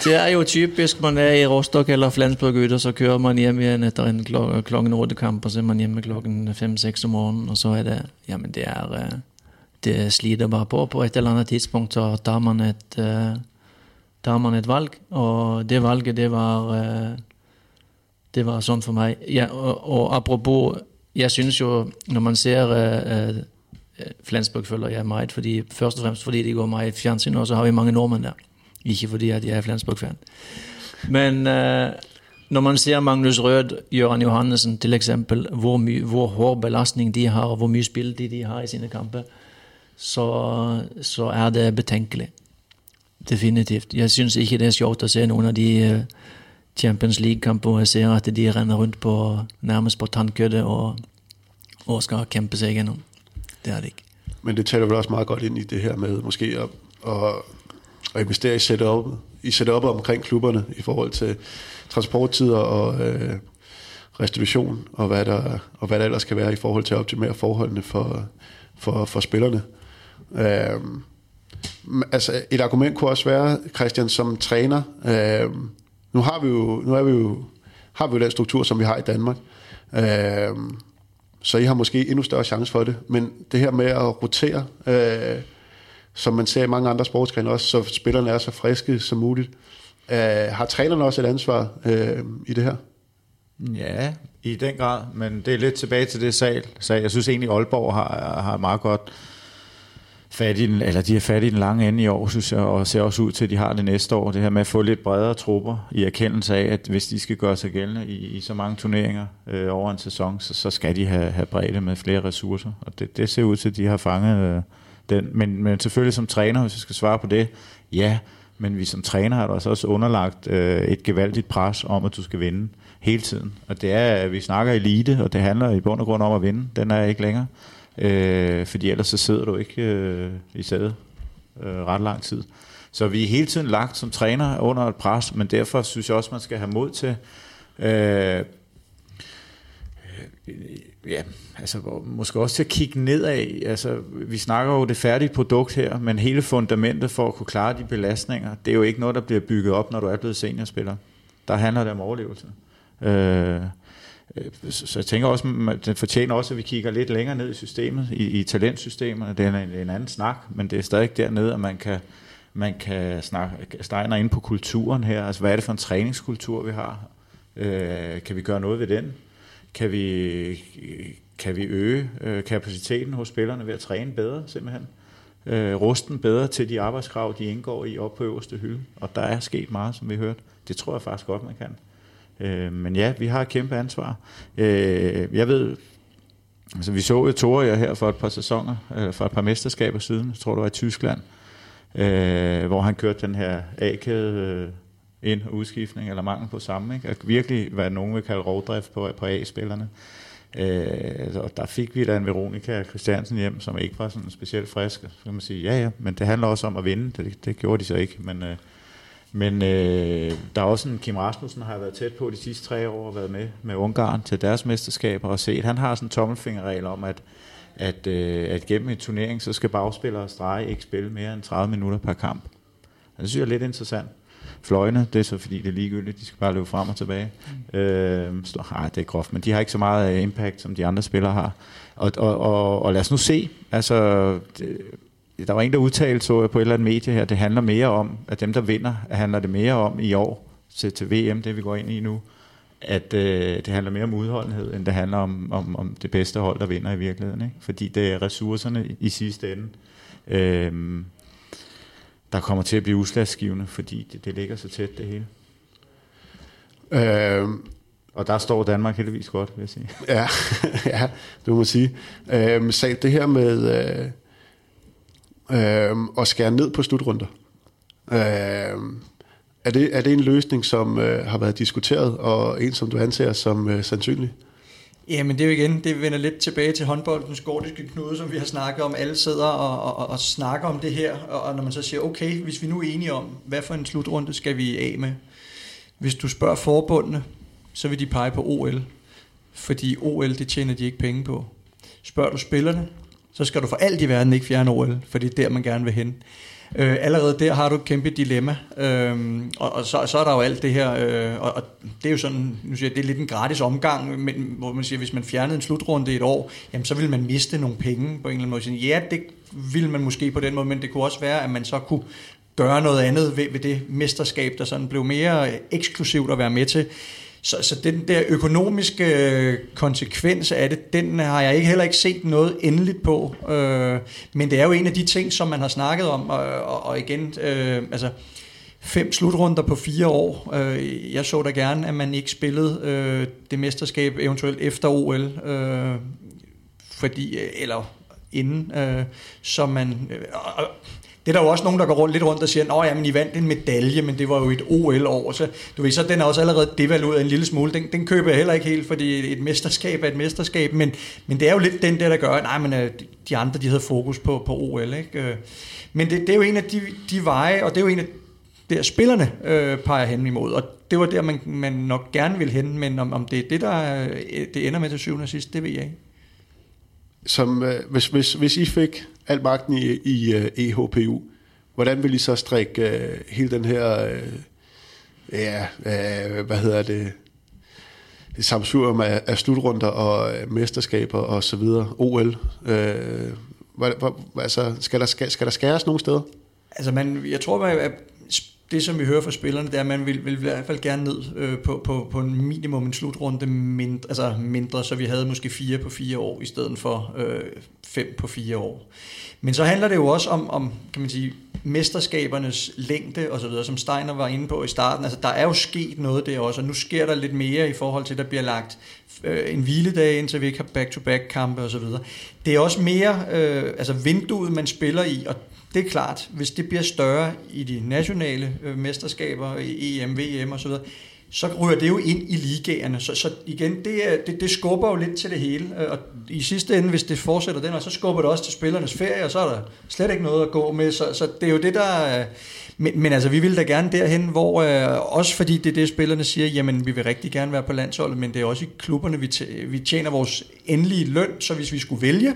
det er jo typisk, man er i Rostock eller Flensburg ud, og så kører man hjem igen efter en klokken 8-kamp, og så er man hjemme klokken 5-6 om morgenen, og så er det... Jamen, det er... Det slider bare på et eller andet tidspunkt, så tager man et valg, og det valget, det var sådan for mig. Ja, og apropos, jeg synes jo, når man ser Flensburg, følger jeg meget, fordi først og fremmest fordi de går meget i fjernsyn, og så har vi mange nordmænd der. Ikke fordi at jeg er Flensburg-fan. Men Når man ser Magnus Rød, Jørgen Johannesen til eksempel, hvor hård belastning de har, og hvor mye spil de har i sine kampe, så er det betænkeligt. Definitivt. Jeg synes ikke, det er sjovt at se nogle af de Champions League-kampe, hvor jeg ser, at de renner rundt på, nærmest på tandkødde og skal kæmpe sig igennem. Det er det ikke. Men det taler vel også meget godt ind i det her med måske at investere i setup omkring klubberne i forhold til transporttider og restitution og hvad der ellers kan være i forhold til at optimere forholdene for spillerne. Altså et argument kunne også være, Kristian, som træner. Nu har vi jo den struktur, som vi har i Danmark. Så I har måske endnu større chance for det. Men det her med at rotere, som man ser i mange andre sportsgrene også, så spillerne er så friske som muligt. Har trænerne også et ansvar i det her? Ja, i den grad. Men det er lidt tilbage til det Sahl. Så jeg synes egentlig, Aalborg har meget godt fat i den, eller de er fat i den lange ende i år, synes jeg, og ser også ud til, at de har det næste år. Det her med at få lidt bredere trupper i erkendelse af, at hvis de skal gøre sig gældende i så mange turneringer over en sæson, så skal de have bredde med flere ressourcer. Og det ser ud til, at de har fanget den. Men selvfølgelig som træner, hvis jeg skal svare på det, ja, men vi som træner har altså også underlagt et gevaldigt pres om, at du skal vinde hele tiden. Og det er, vi snakker elite, og det handler i bund og grund om at vinde. Den er ikke længere. Fordi ellers så sidder du ikke i sædet ret lang tid. Så vi er hele tiden lagt som træner under et pres, men derfor synes jeg også, man skal have mod til måske også til at kigge nedad. Altså, vi snakker jo det færdige produkt her, men hele fundamentet for at kunne klare de belastninger, det er jo ikke noget, der bliver bygget op, når du er blevet seniorspiller. Der handler det om overlevelse. Så jeg tænker også, det fortjener også, at vi kigger lidt længere ned i systemet, i talentsystemerne. Det er en anden snak, men det er stadig dernede, at man kan Steinar ind på kulturen her. Altså, hvad er det for en træningskultur, vi har? Kan vi gøre noget ved den? Kan vi øge kapaciteten hos spillerne ved at træne bedre, simpelthen? Rusten bedre til de arbejdskrav, de indgår i op på øverste hylde. Og der er sket meget, som vi hørte. Det tror jeg faktisk godt, man kan. Men ja, vi har et kæmpe ansvar. Jeg ved, altså vi så jo Toria her for et par mesterskaber siden, jeg tror det var i Tyskland, hvor han kørte den her A-kæde ind- og udskiftning, eller mangel på samme, ikke? Og virkelig, hvad nogen vil kalde rovdrift på A-spillerne. Og der fik vi da en Veronica Christiansen hjem, som ikke var sådan specielt frisk. Så kan man sige, ja, men det handler også om at vinde, det gjorde de så ikke, men... Men der er også en Kim Rasmussen, har været tæt på de sidste 3 år og været med Ungarn til deres mesterskaber og set. Han har sådan en tommelfingerregel om, at gennem en turnering, så skal bagspillere og strege ikke spille mere end 30 minutter per kamp. Og det synes jeg er lidt interessant. Fløjene, det er så fordi det er ligegyldigt, de skal bare løbe frem og tilbage. Det er groft, men de har ikke så meget impact, som de andre spillere har. Og lad os nu se, altså... Der var en, der udtalte, så jeg på et eller andet medie her, det handler mere om, at dem, der vinder, handler det mere om i år til VM, det vi går ind i nu, at det handler mere om udholdenhed, end det handler om det bedste hold, der vinder i virkeligheden. Ikke? Fordi det er ressourcerne i sidste ende, der kommer til at blive udslagsgivende, fordi det ligger så tæt, det hele. Og der står Danmark heldigvis godt, vil jeg sige. Ja, ja, det må man sige. Så det her med... og skære ned på slutrunder. Er det en løsning, som har været diskuteret, og en, som du anser som sandsynlig? Jamen det er jo igen, det vender lidt tilbage til håndboldens gordiske knude, som vi har snakket om. Alle sidder og snakker om det her, og når man så siger, okay, hvis vi nu er enige om, hvad for en slutrunde skal vi af med? Hvis du spørger forbundene, så vil de pege på OL, fordi OL, det tjener de ikke penge på. Spørger du spillerne, så skal du for alt i verden ikke fjerne OL, for det er der, man gerne vil hen. Allerede der har du et kæmpe dilemma, og så er der jo alt det her, og det er jo sådan, nu siger jeg, det er lidt en gratis omgang, men, hvor man siger, hvis man fjernede en slutrunde i et år, jamen så ville man miste nogle penge på en eller anden måde. Ja, det ville man måske på den måde, men det kunne også være, at man så kunne gøre noget andet ved det mesterskab, der sådan blev mere eksklusivt at være med til. Så den der økonomiske konsekvens af det, den har jeg heller ikke set noget endeligt på. Men det er jo en af de ting, som man har snakket om, og igen, altså 5 slutrunder på 4 år. Jeg så da gerne, at man ikke spillede det mesterskab eventuelt efter OL, fordi, eller inden, så man... Det er der jo også nogen, der går rundt og siger, at I vandt en medalje, men det var jo et OL-år. Så, du ved, så den er også allerede devalueret en lille smule. Den køber jeg heller ikke helt, fordi et mesterskab er et mesterskab. Men det er jo lidt den der gør, at de andre de havde fokus på OL. Ikke? Men det er jo en af de veje, og det er jo en af der spillerne peger hen imod. Og det var der, man nok gerne ville hen, men om det er det, der det ender med til syvende og sidst, det ved jeg ikke. Som, hvis I fik al magten i EHPU, hvordan vil I så strikke hele den her, samsurium af slutrunder og mesterskaber og så videre, OL? Skal der skæres nogen steder? Altså, jeg tror, at det, som vi hører fra spillerne, det er, at man vil i hvert fald gerne ned på en minimum en slutrunde mindre, så vi havde måske 4 på 4 år, i stedet for 5 på 4 år. Men så handler det jo også om kan man sige, mesterskabernes længde og så videre, som Steinar var inde på i starten. Altså, der er jo sket noget der også, og nu sker der lidt mere i forhold til, at der bliver lagt en hviledag, indtil vi ikke har back-to-back-kampe og så videre. Det er også mere vinduet, man spiller i, og det er klart, hvis det bliver større i de nationale mesterskaber, EM, VM og så videre, så ryger det jo ind i ligaerne. Så igen, det skubber jo lidt til det hele. Og i sidste ende, hvis det fortsætter den, så skubber det også til spillernes ferie, og så er der slet ikke noget at gå med. Så det er jo det, der... Men altså, vi vil da gerne derhen, hvor... Også fordi det er det, spillerne siger, jamen, vi vil rigtig gerne være på landsholdet, men det er også i klubberne, vi tjener vores endelige løn, så hvis vi skulle vælge,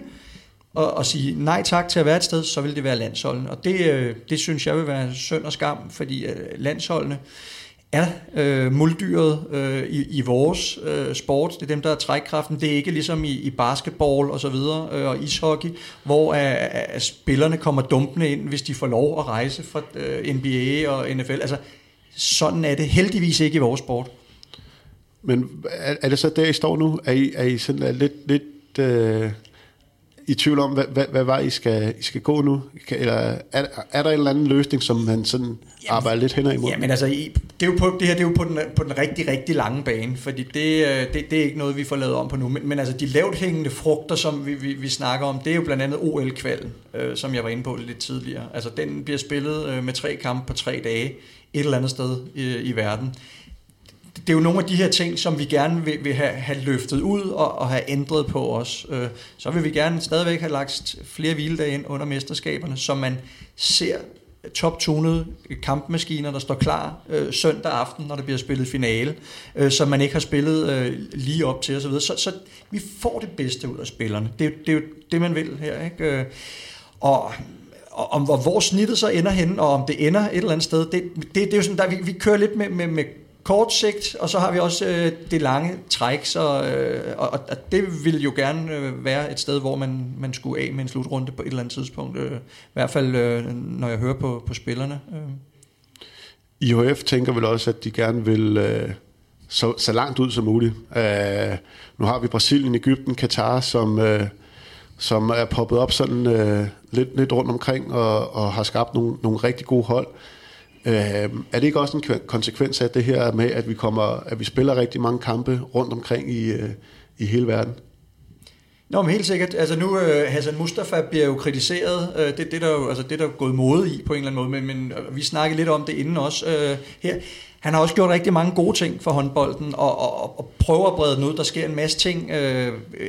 og sige nej tak til at være et sted, så vil det være landsholdene. Og det synes jeg vil være synd og skam, fordi landsholdene er muldyret i vores sport. Det er dem, der er trækkraften. Det er ikke ligesom i basketball og så videre, og ishockey, hvor spillerne kommer dumpende ind, hvis de får lov at rejse fra NBA og NFL. Altså, sådan er det heldigvis ikke i vores sport. Men er det så der, I står nu? Er I sådan lidt... I tvivl om, hvad vej I skal gå nu? Eller er der en eller anden løsning, som man sådan arbejder lidt hen imod? Jamen altså, det her er jo på den rigtig, rigtig lange bane, fordi det er ikke noget, vi får lavet om på nu. Men altså, de lavt hængende frugter, som vi snakker om, det er jo blandt andet OL-kvalden, som jeg var inde på lidt tidligere. Altså, den bliver spillet med 3 kampe på 3 dage et eller andet sted i verden. Det er jo nogle af de her ting, som vi gerne vil have løftet ud og have ændret på os. Så vil vi gerne stadigvæk have lagt flere hviledage ind under mesterskaberne, så man ser top-tunede kampmaskiner, der står klar søndag aften, når der bliver spillet finale, som man ikke har spillet lige op til osv. Så vi får det bedste ud af spillerne. Det er jo det, man vil her, ikke? Og om hvor snittet så ender henne, og om det ender et eller andet sted, det er jo sådan, der vi kører lidt med kort sigt, og så har vi også det lange træk, og det ville jo gerne være et sted, hvor man skulle af med en slutrunde på et eller andet tidspunkt, i hvert fald når jeg hører på spillerne. IHF tænker vel også, at de gerne vil så langt ud som muligt. Nu har vi Brasilien, Ægypten, Katar, som er poppet op sådan lidt rundt omkring, og har skabt nogle rigtig gode hold. Er det ikke også en konsekvens af det her med, at vi spiller rigtig mange kampe rundt omkring i hele verden? Nå, men helt sikkert. Altså nu, Hassan Mustafa bliver jo kritiseret. Det der er gået mode i på en eller anden måde, men vi snakkede lidt om det inden også her. Han har også gjort rigtig mange gode ting for håndbolden, og prøver at brede den ud. Der sker en masse ting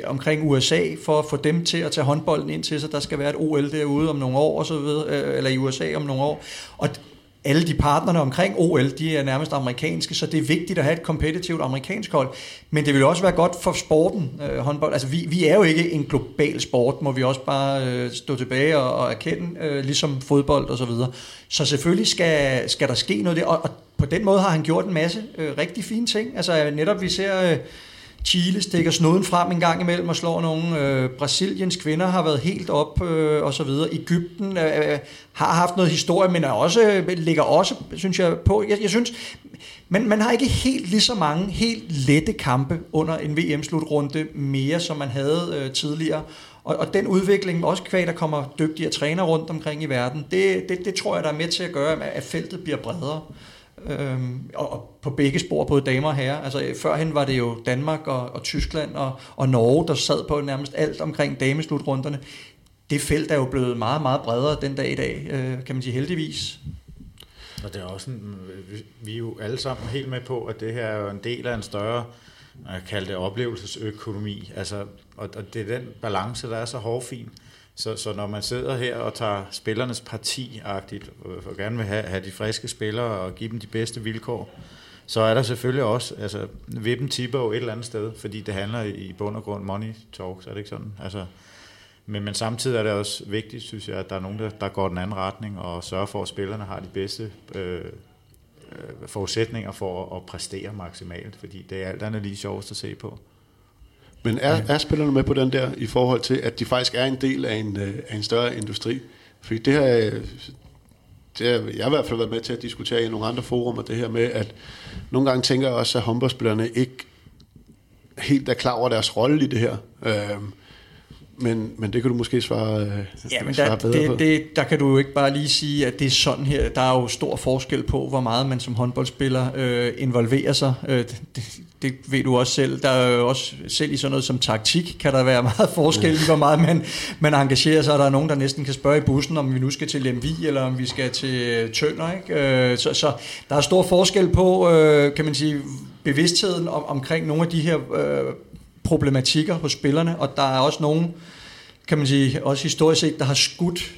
omkring USA, for at få dem til at tage håndbolden ind til sig. Der skal være et OL derude om nogle år, og så videre, eller i USA om nogle år. Og alle de partnerne omkring OL, de er nærmest amerikanske, så det er vigtigt at have et kompetitivt amerikansk hold. Men det vil også være godt for sporten, håndbold. Altså, vi er jo ikke en global sport, må vi også bare stå tilbage og erkende, ligesom fodbold og så videre. Så selvfølgelig skal der ske noget der, og på den måde har han gjort en masse rigtig fine ting. Altså, netop vi ser... Chile stikker snuden frem en gang imellem og slår nogle. Brasiliens kvinder har været helt op og så videre. Ægypten har haft noget historie, men ligger også, synes jeg, på. Jeg synes, man har ikke helt lige så mange helt lette kampe under en VM-slutrunde mere, som man havde tidligere. Og den udvikling, også kvad, der kommer dygtige træner rundt omkring i verden, det tror jeg, der er med til at gøre, at feltet bliver bredere. Og på begge spor, både damer og herrer. Altså, førhen var det jo Danmark og Tyskland og Norge, der sad på nærmest alt omkring dameslutrunderne. Det felt er jo blevet meget, meget bredere den dag i dag, kan man sige, heldigvis. Og det er også en, vi er jo alle sammen helt med på, at det her er jo en del af en større, jeg kalder det oplevelsesøkonomi, altså, og det er den balance, der er så hårfin. Så når man sidder her og tager spillernes parti-agtigt, og gerne vil have de friske spillere og give dem de bedste vilkår, så er der selvfølgelig også, altså vippen tipper jo et eller andet sted, fordi det handler i bund og grund money talks, er det ikke sådan? Altså, men samtidig er det også vigtigt, synes jeg, at der er nogen, der går den anden retning og sørger for, at spillerne har de bedste forudsætninger for at præstere maksimalt, fordi det er alt andet lige sjovest at se på. Men er spillerne med på den der, i forhold til, at de faktisk er en del af en større industri? Fordi det har jeg i hvert fald været med til at diskutere i nogle andre forumer, det her med, at nogle gange tænker jeg også, at håndboldspillerne ikke helt er klar over deres rolle i det her. Men det kan du måske svare bedre på. Der kan du jo ikke bare lige sige, at det er sådan her. Der er jo stor forskel på, hvor meget man som håndboldspiller involverer sig. Det ved du også selv. Der er jo også selv i sådan noget som taktik, kan der være meget forskel i, hvor meget man engagerer sig. Der er nogen, der næsten kan spørge i bussen, om vi nu skal til Lemvig, eller om vi skal til Tønder. Ikke? Så der er stor forskel på, kan man sige, bevidstheden omkring nogle af de her problematikker hos spillerne, og der er også nogen, kan man sige, også historisk set, der har skudt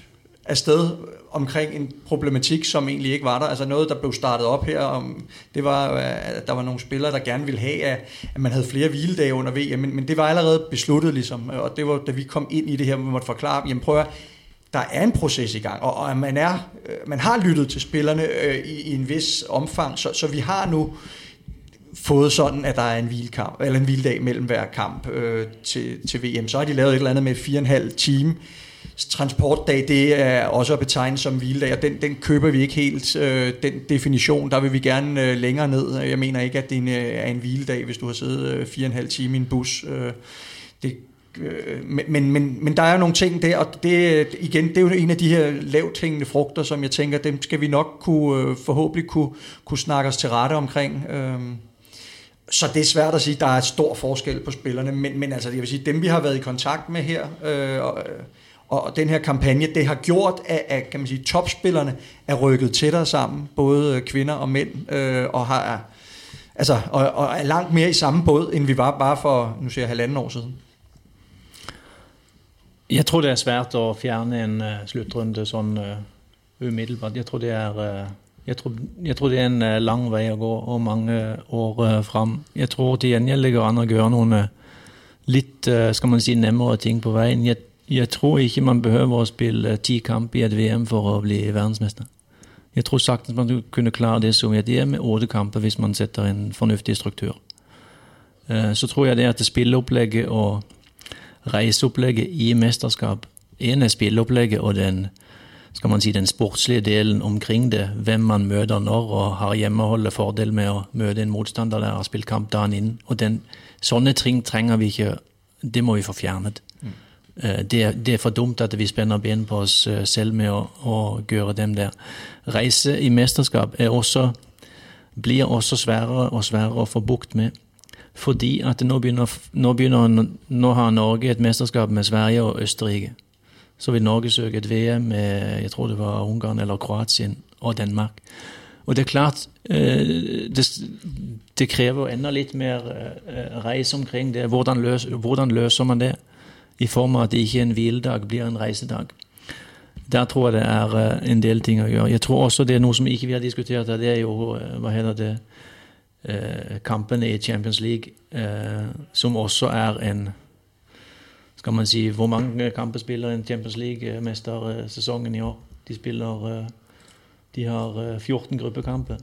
afsted omkring en problematik, som egentlig ikke var der. Altså noget, der blev startet op her, det var, at der var nogle spillere, der gerne ville have, at man havde flere hviledage under VM, men det var allerede besluttet ligesom, og det var, da vi kom ind i det her, vi måtte forklare dem, jamen prøv at, der er en proces i gang, og man har lyttet til spillerne i en vis omfang, så vi har nu fået sådan, at der er en hviledag mellem hver kamp til VM. Så har de lavet et eller andet med 4,5 time. Transportdag, det er også at betegne som hviledag, og den køber vi ikke helt. Den definition, der vil vi gerne længere ned. Jeg mener ikke, at det er en hviledag, hvis du har siddet 4,5 time i en bus. Men der er jo nogle ting der, og det, igen, det er jo en af de her lavt hængende frugter, som jeg tænker, dem skal vi nok forhåbentlig kunne snakke os til rette omkring. Så det er svært at sige, at der er et stor forskel på spillerne, men altså, jeg vil sige, dem vi har været i kontakt med her, og den her kampagne, det har gjort, at kan man sige, topspillerne er rykket tættere sammen, både kvinder og mænd, og er langt mere i samme båd, end vi var bare for, nu siger jeg, 1,5 år siden. Jeg tror, det er svært at fjerne en slutrunde sådan umiddelbart. Jeg tror, det er en lang vej at gå, og mange år frem. Jeg tror, det gengæld ligger an at gøre nogle lidt, skal man sige, nemmere ting på vejen. Jeg tror ikke, man behøver at spille 10 kampe i et VM for at blive verdensmester. Jeg tror sagtens, man kunne klare det som et VM med 8 kampe, hvis man sætter en fornuftig struktur. Så tror jeg, det er at spilleoplægget og rejseoplægget i mesterskab, en er spilleoplægget og den, skal man sige, den sportslige delen omkring det, hvem man møder når, og har hjemmeholdet fordel med at møde en modstander, der har spillet kamp dagen inden. Og den, sådanne ting trænger vi ikke, det må vi få fjernet. Mm. Det er for dumt, at vi spænder ben på os selv med at gøre dem der. Rejse i mesterskab bliver også sværere og sværere at få bukt med, fordi at nu har Norge et mesterskab med Sverige og Østerrige. Så vil Norge søge et VM med, jeg tror det var Ungarn eller Kroatien og Danmark. Og det er klart, det kræver endda lidt mere rejse omkring det. Hvordan løser man det? I form af, at det ikke en hviledag bliver en rejsedag. Der tror jeg, det er en del ting at gøre. Jeg tror også, det er noget, som ikke vi har diskuteret, det er jo, kampene i Champions League, som også er en, skal man sige, hvor mange kampe spiller en Champions League-mester sæsonen i år? De har 14 gruppekampe,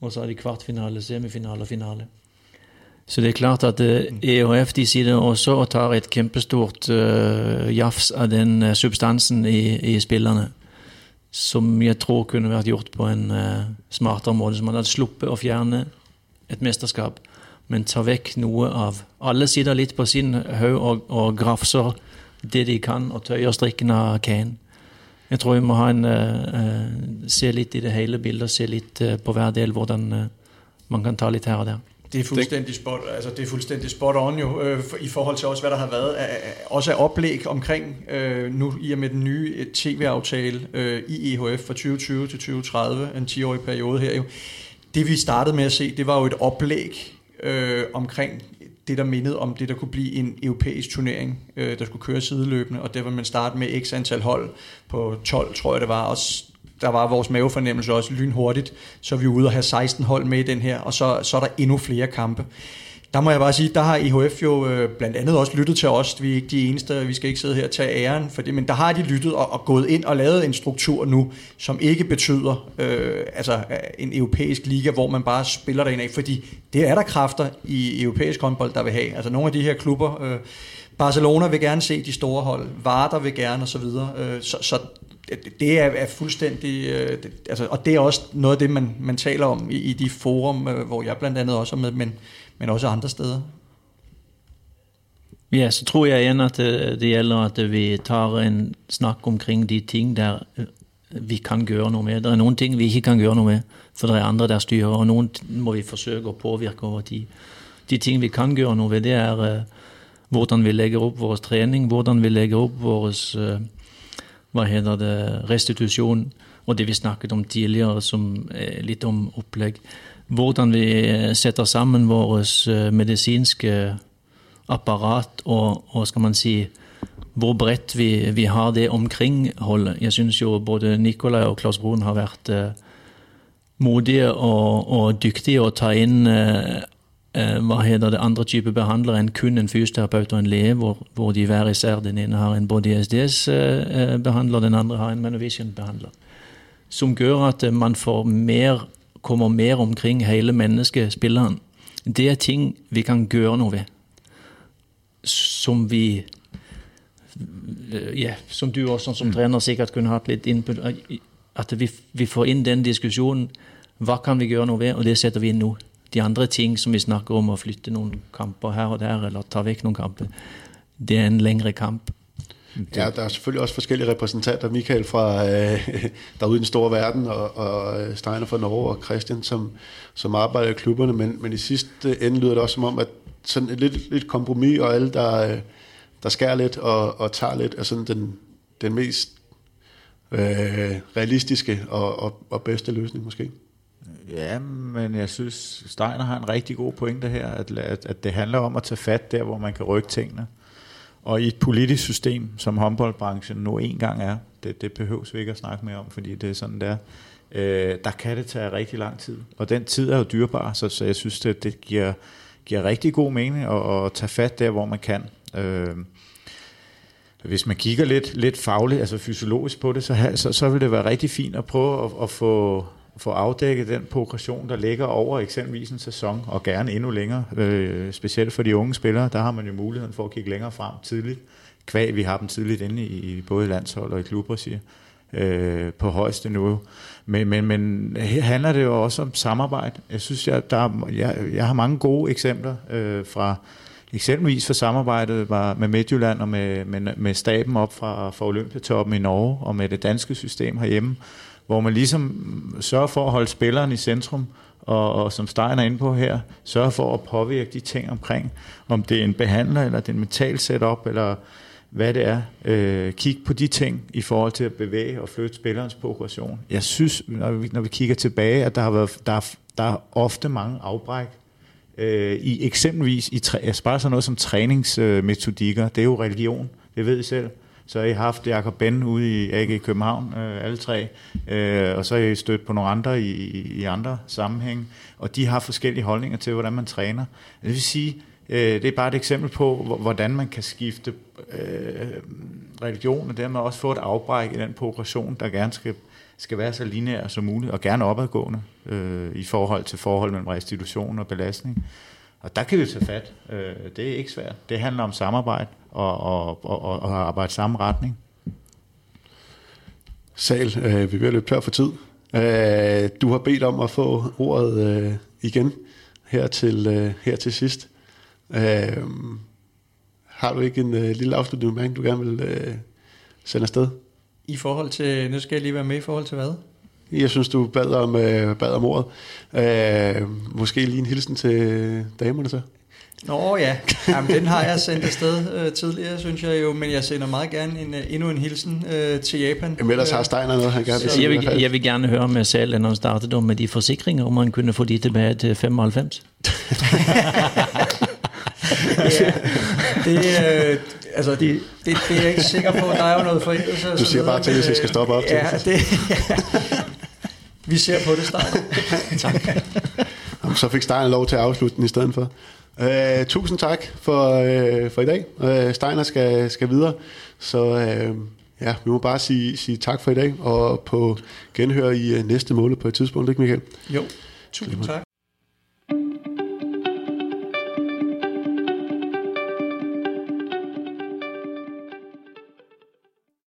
og så er de kvartfinale, semifinale og finale. Så det er klart, at EHF de sidder også og tager et kæmpestort jafs af den substansen i spillerne, som jeg tror kunne være gjort på en smartere måde, så man har sluppet at fjerne et mesterskab, men tager væk noget af. Alle sidder lidt på sin høj og grafser det de kan, og tøjer strikken af kagen. Jeg tror vi må have en, se lidt i det hele billede, se lidt på hver del, hvordan man kan tage lidt her og der. Det er fuldstændig spot, altså det er fuldstændig spot on jo, i forhold til også hvad der har været også af oplæg omkring nu i og med den nye tv-aftale i EHF fra 2020 til 2030, en 10-årig periode her jo. Det vi startede med at se, det var jo et oplæg omkring det der mindede om det der kunne blive en europæisk turnering, der skulle køre sideløbende, og der ville man starte med x antal hold på 12, tror jeg det var, og der var vores mavefornemmelse også lynhurtigt, så vi er ude og have 16 hold med i den her, og så er der endnu flere kampe. Der må jeg bare sige, der har IHF jo blandt andet også lyttet til os, vi er ikke de eneste, vi skal ikke sidde her og tage æren for det, men der har de lyttet og gået ind og lavet en struktur nu, som ikke betyder en europæisk liga, hvor man bare spiller derinde af, fordi det er der kræfter i europæisk håndbold, der vil have. Altså nogle af de her klubber, Barcelona vil gerne se de store hold, Varder vil gerne osv., så det er fuldstændig, og det er også noget af det, man taler om i de forum, hvor jeg blandt andet også er med, men også andre steder. Ja, så tror jeg igen, at det gælder, at vi tager en snak omkring de ting, der vi kan gøre noget med. Der er nogle ting, vi ikke kan gøre noget med, for der er andre, der styrer, og nogle må vi forsøge at påvirke over de ting, vi kan gøre noget ved. Det er, hvordan vi lægger op vores træning, hvordan vi lægger op vores... restitution, og det vi snakket om tidligere, som lidt om oplæg, hvordan vi sætter sammen vores medicinske apparat, og skal man sige, hvor bredt vi har det omkring holdet. Jeg synes jo, både Nikolaj og Claus Brun har været modige og dygtige at tage ind andre type behandlere end kun en fysioterapeut og en læge, hvor de hver især, den ene har en både SDS-behandler, den andre har en Manovision-behandler, som gør, at man får kommer mere omkring hele menneskespilleren. Det er ting, vi kan gøre noget ved, som vi, ja, som du også som træner sikkert kunne have lidt input, at vi får ind den diskussion, hvad kan vi gøre noget ved, og det sætter vi ind nu. De andre ting, som vi snakker om, at flytte nogle kamper her og der, eller tage væk nogle kampe, det er en længere kamp. Ja, der er selvfølgelig også forskellige repræsentanter, Michael fra derude i den store verden, og Steinar fra Norge, og Kristian, som arbejder i klubberne, men i sidste ende lyder det også som om, at sådan et lidt kompromis, og alle, der skærer lidt og tager lidt, er sådan den mest realistiske og bedste løsning måske. Ja, men jeg synes, Steinar har en rigtig god pointe her, at det handler om at tage fat der, hvor man kan rykke tingene. Og i et politisk system, som håndboldbranchen nu engang er, det behøves vi ikke at snakke mere om, fordi det er sådan, det er, der kan det tage rigtig lang tid. Og den tid er jo dyrbar, så jeg synes, det giver rigtig god mening at tage fat der, hvor man kan. Hvis man kigger lidt fagligt, altså fysiologisk på det, så vil det være rigtig fint at prøve at få afdækket den progression, der ligger over eksempelvis en sæson, og gerne endnu længere, specielt for de unge spillere, der har man jo muligheden for at kigge længere frem tidligt, vi har dem tidligt inde i både landshold og i klubber, på højeste niveau. Men her handler det jo også om samarbejde. Jeg synes, jeg har mange gode eksempler fra eksempelvis for samarbejdet med Midtjylland og med staben op fra Olympiatoppen i Norge og med det danske system herhjemme, hvor man ligesom sørger for at holde spilleren i centrum, og som Steinar er inde på her, sørger for at påvirke de ting omkring, om det er en behandler, eller det er en mental setup, eller hvad det er. Kig på de ting i forhold til at bevæge og flytte spillerens progression. Jeg synes, når vi kigger tilbage, at der er ofte mange afbræk, i eksempelvis, bare sådan noget som træningsmetodikker, det er jo religion, det ved I selv. Så har I haft Jacob Gren ude i AG København, alle tre, og så har I stødt på nogle andre i andre sammenhæng, og de har forskellige holdninger til, hvordan man træner. Det vil sige, det er bare et eksempel på, hvordan man kan skifte religion, og dermed også få et afbræk i den progression, der gerne skal være så lineær som muligt, og gerne opadgående i forhold til forhold mellem restitution og belastning. Og der kan vi tage fat. Det er ikke svært. Det handler om samarbejde og arbejde samme retning. Sahl, vi vil løbe tør for tid. Du har bedt om at få ordet igen her til sidst. Har du ikke en lille afslutning med, du gerne vil sende afsted? I forhold til, nu skal jeg lige være med i forhold til hvad? Jeg synes, du bad om ordet. Måske lige en hilsen til damerne så? Nå ja, jamen, den har jeg sendt afsted tidligere, synes jeg jo, men jeg sender meget gerne endnu en hilsen til Japan. Men ellers har Steinar noget, han gerne vil sige. Jeg vil gerne høre med Sahl, når han startede med de forsikringer, om man kunne få de tilbage til 95. Ja, det er jeg ikke sikker på. Der er jo noget forældelse. Du siger bare til, at jeg skal stoppe op til. Ja, vi ser på det, Steinar. Tak. Jamen, så fik Steinar lov til at afslutte den i stedet for. Tusind tak for i dag. Steinar skal videre, så ja, vi må bare sige tak for i dag og på genhør i næste måned på et tidspunkt, ikke Michael? Jo, tusind tak.